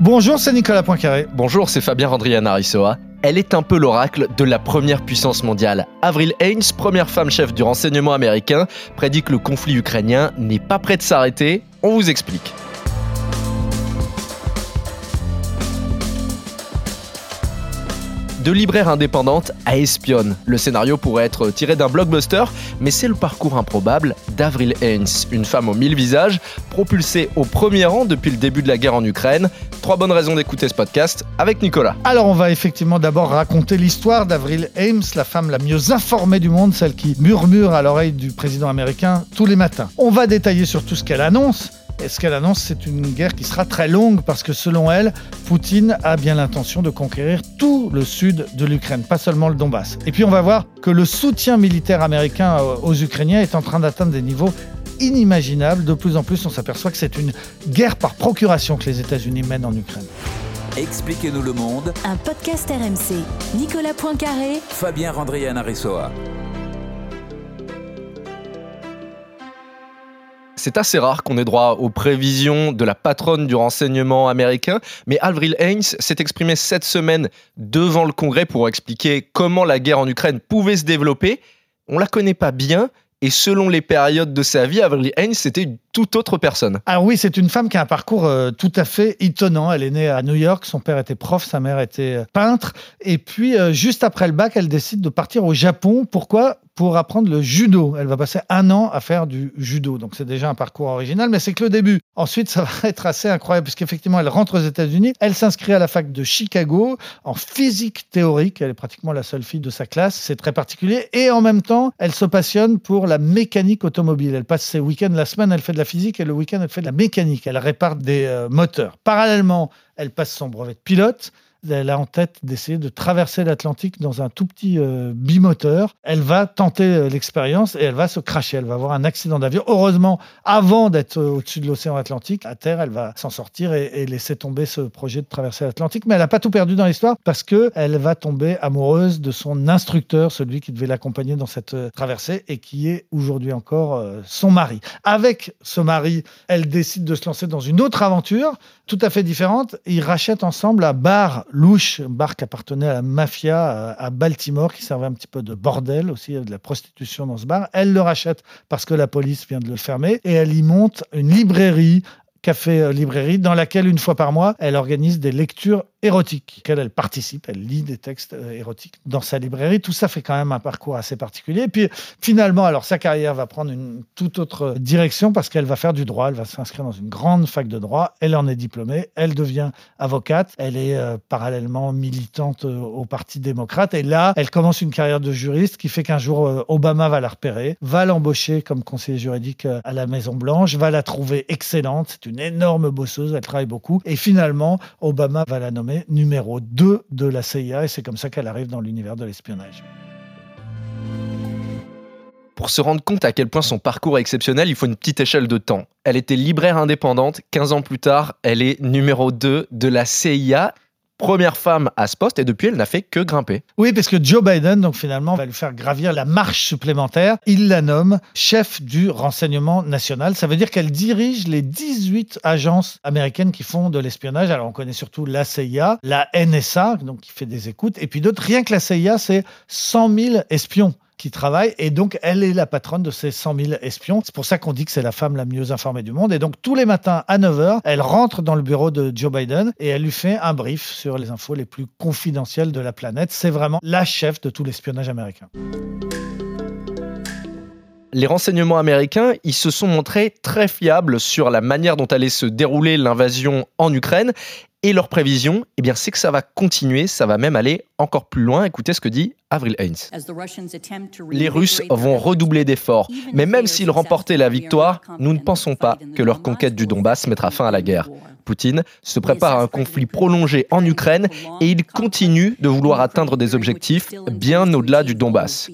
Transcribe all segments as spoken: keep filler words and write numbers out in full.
Bonjour, c'est Nicolas Poincaré. Bonjour, c'est Fabien Randriana Arisoa. Elle est un peu l'oracle de la première puissance mondiale. Avril Haines, première femme chef du renseignement américain, prédit que le conflit ukrainien n'est pas prêt de s'arrêter. On vous explique. De libraire indépendante à espionne, le scénario pourrait être tiré d'un blockbuster, mais c'est le parcours improbable d'Avril Haines, une femme aux mille visages, propulsée au premier rang depuis le début de la guerre en Ukraine. Trois bonnes raisons d'écouter ce podcast avec Nicolas. Alors on va effectivement d'abord raconter l'histoire d'Avril Haines, la femme la mieux informée du monde, celle qui murmure à l'oreille du président américain tous les matins. On va détailler surtout ce qu'elle annonce. Et ce qu'elle annonce, c'est une guerre qui sera très longue parce que selon elle, Poutine a bien l'intention de conquérir tout le sud de l'Ukraine, pas seulement le Donbass. Et puis on va voir que le soutien militaire américain aux Ukrainiens est en train d'atteindre des niveaux inimaginables. De plus en plus, on s'aperçoit que c'est une guerre par procuration que les États-Unis mènent en Ukraine. Expliquez-nous le monde. Un podcast R M C. Nicolas Poincaré. Fabien Randriana Arisoa. C'est assez rare qu'on ait droit aux prévisions de la patronne du renseignement américain, mais Avril Haines s'est exprimée cette semaine devant le Congrès pour expliquer comment la guerre en Ukraine pouvait se développer. On la connaît pas bien. Et selon les périodes de sa vie, Avril Haines, c'était une toute autre personne. Alors oui, c'est une femme qui a un parcours euh, tout à fait étonnant. Elle est née à New York, son père était prof, sa mère était euh, peintre. Et puis, euh, juste après le bac, elle décide de partir au Japon. Pourquoi ? Pour apprendre le judo. Elle va passer un an à faire du judo. Donc c'est déjà un parcours original, mais c'est que le début. Ensuite, ça va être assez incroyable, puisqu'effectivement, elle rentre aux États-Unis. Elle s'inscrit à la fac de Chicago en physique théorique. Elle est pratiquement la seule fille de sa classe. C'est très particulier. Et en même temps, elle se passionne pour la mécanique automobile. Elle passe ses week-ends, la semaine, elle fait de la physique et le week-end, elle fait de la mécanique. Elle répare des euh, moteurs. Parallèlement, elle passe son brevet de pilote. Elle a en tête d'essayer de traverser l'Atlantique dans un tout petit euh, bimoteur. Elle va tenter euh, l'expérience et elle va se crasher. Elle va avoir un accident d'avion. Heureusement, avant d'être euh, au-dessus de l'océan Atlantique, à terre, elle va s'en sortir et, et laisser tomber ce projet de traverser l'Atlantique. Mais elle n'a pas tout perdu dans l'histoire parce qu'elle va tomber amoureuse de son instructeur, celui qui devait l'accompagner dans cette euh, traversée et qui est aujourd'hui encore euh, son mari. Avec ce mari, elle décide de se lancer dans une autre aventure tout à fait différente. Ils rachètent ensemble un bar louche, un bar qui appartenait à la mafia à Baltimore, qui servait un petit peu de bordel aussi, il y avait de la prostitution dans ce bar. Elle le rachète parce que la police vient de le fermer et elle y monte une librairie, café-librairie, dans laquelle une fois par mois, elle organise des lectures érotiques, auxquelles elle participe, elle lit des textes érotiques dans sa librairie. Tout ça fait quand même un parcours assez particulier. Et puis finalement, alors sa carrière va prendre une toute autre direction parce qu'elle va faire du droit. Elle va s'inscrire dans une grande fac de droit. Elle en est diplômée. Elle devient avocate. Elle est euh, parallèlement militante euh, au Parti démocrate. Et là, elle commence une carrière de juriste qui fait qu'un jour, euh, Obama va la repérer, va l'embaucher comme conseiller juridique à la Maison-Blanche, va la trouver excellente. C'est une Une énorme bosseuse, elle travaille beaucoup. Et finalement, Obama va la nommer numéro deux de la C I A et c'est comme ça qu'elle arrive dans l'univers de l'espionnage. Pour se rendre compte à quel point son parcours est exceptionnel, il faut une petite échelle de temps. Elle était libraire indépendante. quinze ans plus tard, elle est numéro deux de la C I A. Première femme à ce poste et depuis, elle n'a fait que grimper. Oui, parce que Joe Biden, donc finalement, va lui faire gravir la marche supplémentaire. Il la nomme chef du renseignement national. Ça veut dire qu'elle dirige les dix-huit agences américaines qui font de l'espionnage. Alors, on connaît surtout la C I A, la N S A, donc qui fait des écoutes, et puis d'autres. Rien que la C I A, c'est cent mille espions qui travaille, et donc elle est la patronne de ces cent mille espions. C'est pour ça qu'on dit que c'est la femme la mieux informée du monde. Et donc tous les matins à neuf heures, elle rentre dans le bureau de Joe Biden et elle lui fait un brief sur les infos les plus confidentielles de la planète. C'est vraiment la chef de tout l'espionnage américain. Les renseignements américains, ils se sont montrés très fiables sur la manière dont allait se dérouler l'invasion en Ukraine. Et leur prévision, eh bien, c'est que ça va continuer, ça va même aller encore plus loin. Écoutez ce que dit Avril Haines. Les Russes vont redoubler d'efforts, mais même s'ils remportaient la victoire, nous ne pensons pas que leur conquête du Donbass mettra fin à la guerre. Poutine se prépare à un conflit prolongé en Ukraine et il continue de vouloir atteindre des objectifs bien au-delà du Donbass.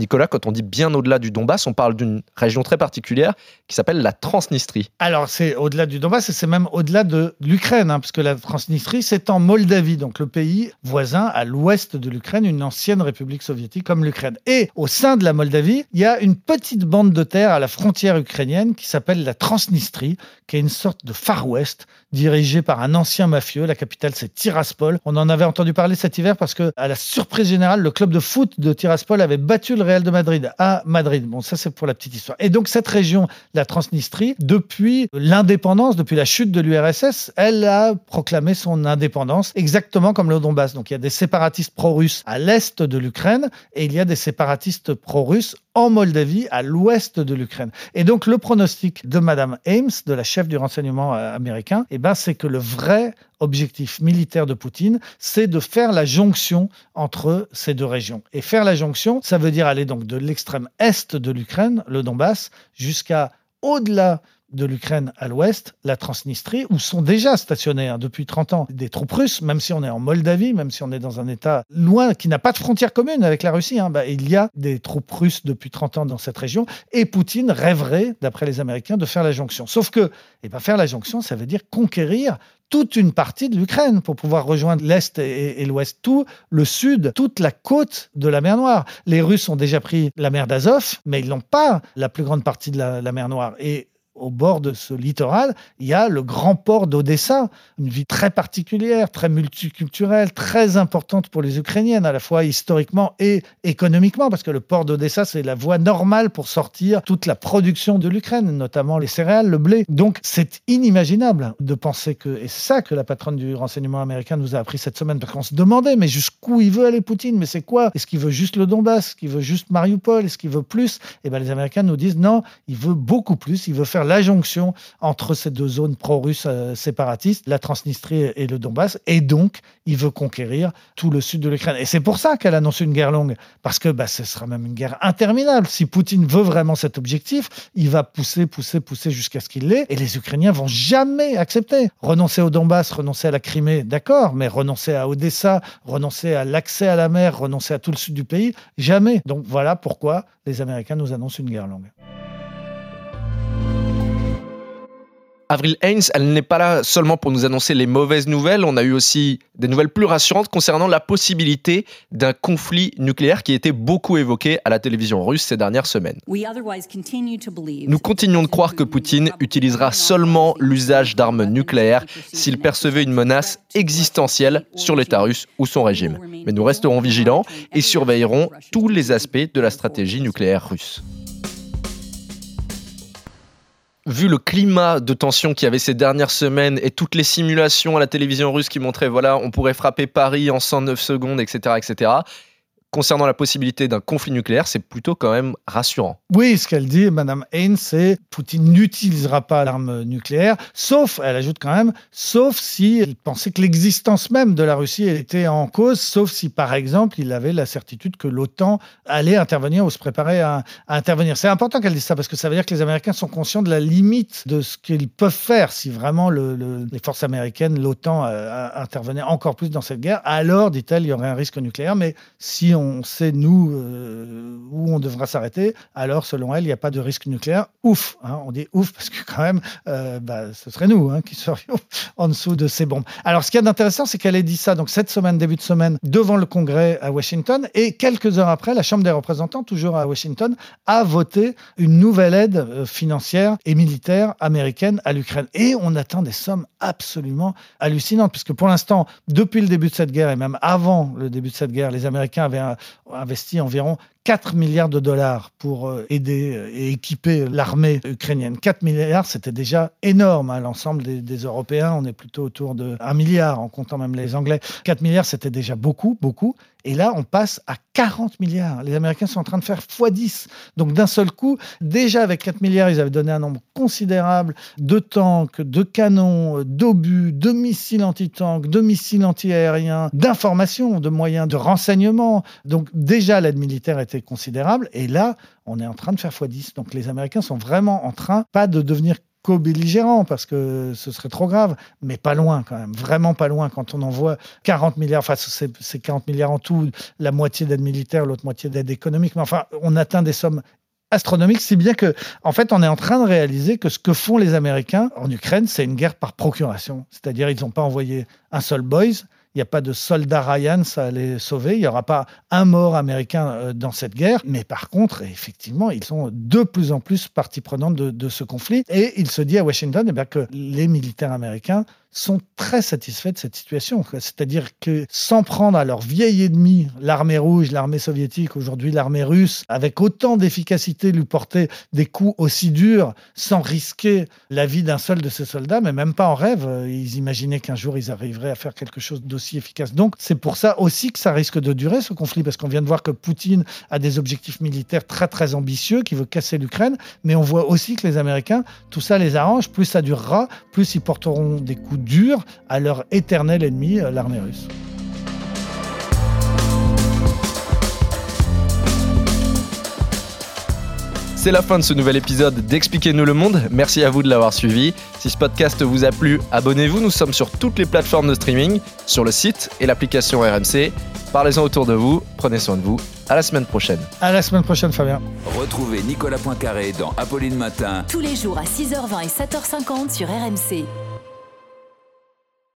Nicolas, quand on dit bien au-delà du Donbass, on parle d'une région très particulière qui s'appelle la Transnistrie. Alors, c'est au-delà du Donbass et c'est même au-delà de l'Ukraine, hein, parce que la Transnistrie, c'est en Moldavie, donc le pays voisin à l'ouest de l'Ukraine, une ancienne république soviétique comme l'Ukraine. Et au sein de la Moldavie, il y a une petite bande de terre à la frontière ukrainienne qui s'appelle la Transnistrie, qui est une sorte de Far West dirigée par un ancien mafieux. La capitale, c'est Tiraspol. On en avait entendu parler cet hiver parce que, à la surprise générale, le club de foot de Tiraspol avait battu le Real de Madrid à Madrid. Bon, ça, c'est pour la petite histoire. Et donc, cette région, la Transnistrie, depuis l'indépendance, depuis la chute de l'U R S S, elle a proclamé son indépendance, exactement comme le Donbass. Donc, il y a des séparatistes pro-russes à l'est de l'Ukraine et il y a des séparatistes pro-russes en Moldavie, à l'ouest de l'Ukraine. Et donc, le pronostic de Madame Haines, de la chef du renseignement américain, eh ben, c'est que le vrai objectif militaire de Poutine, c'est de faire la jonction entre ces deux régions. Et faire la jonction, ça veut dire aller donc de l'extrême est de l'Ukraine, le Donbass, jusqu'à au-delà de l'Ukraine à l'ouest, la Transnistrie, où sont déjà stationnées hein, depuis trente ans des troupes russes, même si on est en Moldavie, même si on est dans un État loin qui n'a pas de frontière commune avec la Russie. Hein, bah, il y a des troupes russes depuis trente ans dans cette région et Poutine rêverait, d'après les Américains, de faire la jonction. Sauf que eh ben, faire la jonction, ça veut dire conquérir toute une partie de l'Ukraine pour pouvoir rejoindre l'Est et, et l'Ouest, tout le Sud, toute la côte de la mer Noire. Les Russes ont déjà pris la mer d'Azov, mais ils n'ont pas la plus grande partie de la, la mer Noire. Et au bord de ce littoral, il y a le grand port d'Odessa, une vie très particulière, très multiculturelle, très importante pour les Ukrainiennes, à la fois historiquement et économiquement, parce que le port d'Odessa, c'est la voie normale pour sortir toute la production de l'Ukraine, notamment les céréales, le blé. Donc, c'est inimaginable de penser que, et c'est ça que la patronne du renseignement américain nous a appris cette semaine, parce qu'on se demandait, mais jusqu'où il veut aller Poutine? Mais c'est quoi? Est-ce qu'il veut juste le Donbass? Est-ce qu'il veut juste Mariupol? Est-ce qu'il veut plus? Eh bien, les Américains nous disent, non, il veut beaucoup plus, il veut faire la jonction entre ces deux zones pro-russes euh, séparatistes, la Transnistrie et le Donbass, et donc il veut conquérir tout le sud de l'Ukraine. Et c'est pour ça qu'elle annonce une guerre longue, parce que bah, ce sera même une guerre interminable. Si Poutine veut vraiment cet objectif, il va pousser, pousser, pousser jusqu'à ce qu'il l'ait, et les Ukrainiens vont jamais accepter. Renoncer au Donbass, renoncer à la Crimée, d'accord, mais renoncer à Odessa, renoncer à l'accès à la mer, renoncer à tout le sud du pays, jamais. Donc voilà pourquoi les Américains nous annoncent une guerre longue. Avril Haines, elle n'est pas là seulement pour nous annoncer les mauvaises nouvelles. On a eu aussi des nouvelles plus rassurantes concernant la possibilité d'un conflit nucléaire qui était beaucoup évoqué à la télévision russe ces dernières semaines. Nous continuons de croire que Poutine utilisera seulement l'usage d'armes nucléaires s'il percevait une menace existentielle sur l'État russe ou son régime. Mais nous resterons vigilants et surveillerons tous les aspects de la stratégie nucléaire russe. Vu le climat de tension qu'il y avait ces dernières semaines et toutes les simulations à la télévision russe qui montraient, voilà, on pourrait frapper Paris en cent neuf secondes, et cetera, et cetera, concernant la possibilité d'un conflit nucléaire, c'est plutôt quand même rassurant. Oui, ce qu'elle dit, Madame Haines, c'est « Poutine n'utilisera pas l'arme nucléaire, sauf, elle ajoute quand même, sauf si il pensait que l'existence même de la Russie était en cause, sauf si, par exemple, il avait la certitude que l'OTAN allait intervenir ou se préparait à, à intervenir. » C'est important qu'elle dise ça, parce que ça veut dire que les Américains sont conscients de la limite de ce qu'ils peuvent faire si vraiment le, le, les forces américaines, l'OTAN, euh, intervenaient encore plus dans cette guerre. Alors, dit-elle, il y aurait un risque nucléaire, mais si on on sait, nous, euh, où on devra s'arrêter. Alors, selon elle, il n'y a pas de risque nucléaire. Ouf hein, on dit ouf parce que quand même, euh, bah, ce serait nous hein, qui serions en dessous de ces bombes. Alors, ce qu'il y a d'intéressant, c'est qu'elle ait dit ça donc, cette semaine, début de semaine, devant le Congrès à Washington. Et quelques heures après, la Chambre des représentants, toujours à Washington, a voté une nouvelle aide financière et militaire américaine à l'Ukraine. Et on attend des sommes absolument hallucinantes puisque pour l'instant, depuis le début de cette guerre et même avant le début de cette guerre, les Américains avaient un investi environ quatre milliards de dollars pour aider et équiper l'armée ukrainienne. quatre milliards, c'était déjà énorme. Hein. L'ensemble des, des Européens, on est plutôt autour de un milliard, en comptant même les Anglais. quatre milliards, c'était déjà beaucoup, beaucoup. Et là, on passe à quarante milliards. Les Américains sont en train de faire fois dix. Donc, d'un seul coup, déjà avec quatre milliards, ils avaient donné un nombre considérable de tanks, de canons, d'obus, de missiles anti-tanks, de missiles anti-aériens, d'informations, de moyens, de renseignements. Donc, déjà, l'aide militaire était considérable. Et là, on est en train de faire fois dix. Donc, les Américains sont vraiment en train, pas de devenir co-belligérants, parce que ce serait trop grave, mais pas loin quand même, vraiment pas loin, quand on envoie quarante milliards, enfin c'est, c'est quarante milliards en tout, la moitié d'aide militaire, l'autre moitié d'aide économique, mais enfin on atteint des sommes astronomiques, si bien que, en fait, on est en train de réaliser que ce que font les Américains en Ukraine, c'est une guerre par procuration, c'est-à-dire ils n'ont pas envoyé un seul boys, il n'y a pas de soldat Ryan, ça les sauver. Il n'y aura pas un mort américain dans cette guerre. Mais par contre, effectivement, ils sont de plus en plus partie prenante de, de ce conflit. Et il se dit à Washington eh bien, que les militaires américains sont très satisfaits de cette situation. C'est-à-dire que s'en prendre à leur vieil ennemi, l'armée rouge, l'armée soviétique, aujourd'hui l'armée russe, avec autant d'efficacité, lui porter des coups aussi durs, sans risquer la vie d'un seul de ses soldats, mais même pas en rêve. Ils imaginaient qu'un jour, ils arriveraient à faire quelque chose d'aussi efficace. Donc, c'est pour ça aussi que ça risque de durer, ce conflit, parce qu'on vient de voir que Poutine a des objectifs militaires très, très ambitieux, qui veut casser l'Ukraine, mais on voit aussi que les Américains, tout ça les arrange. Plus ça durera, plus ils porteront des coups dur à leur éternel ennemi, l'armée russe. C'est la fin de ce nouvel épisode d'Expliquez-nous le monde. Merci à vous de l'avoir suivi. Si ce podcast vous a plu, abonnez-vous. Nous sommes sur toutes les plateformes de streaming, sur le site et l'application R M C. Parlez-en autour de vous. Prenez soin de vous. À la semaine prochaine. À la semaine prochaine, Fabien. Retrouvez Nicolas Poincaré dans Apolline Matin. Tous les jours à six heures vingt et sept heures cinquante sur R M C.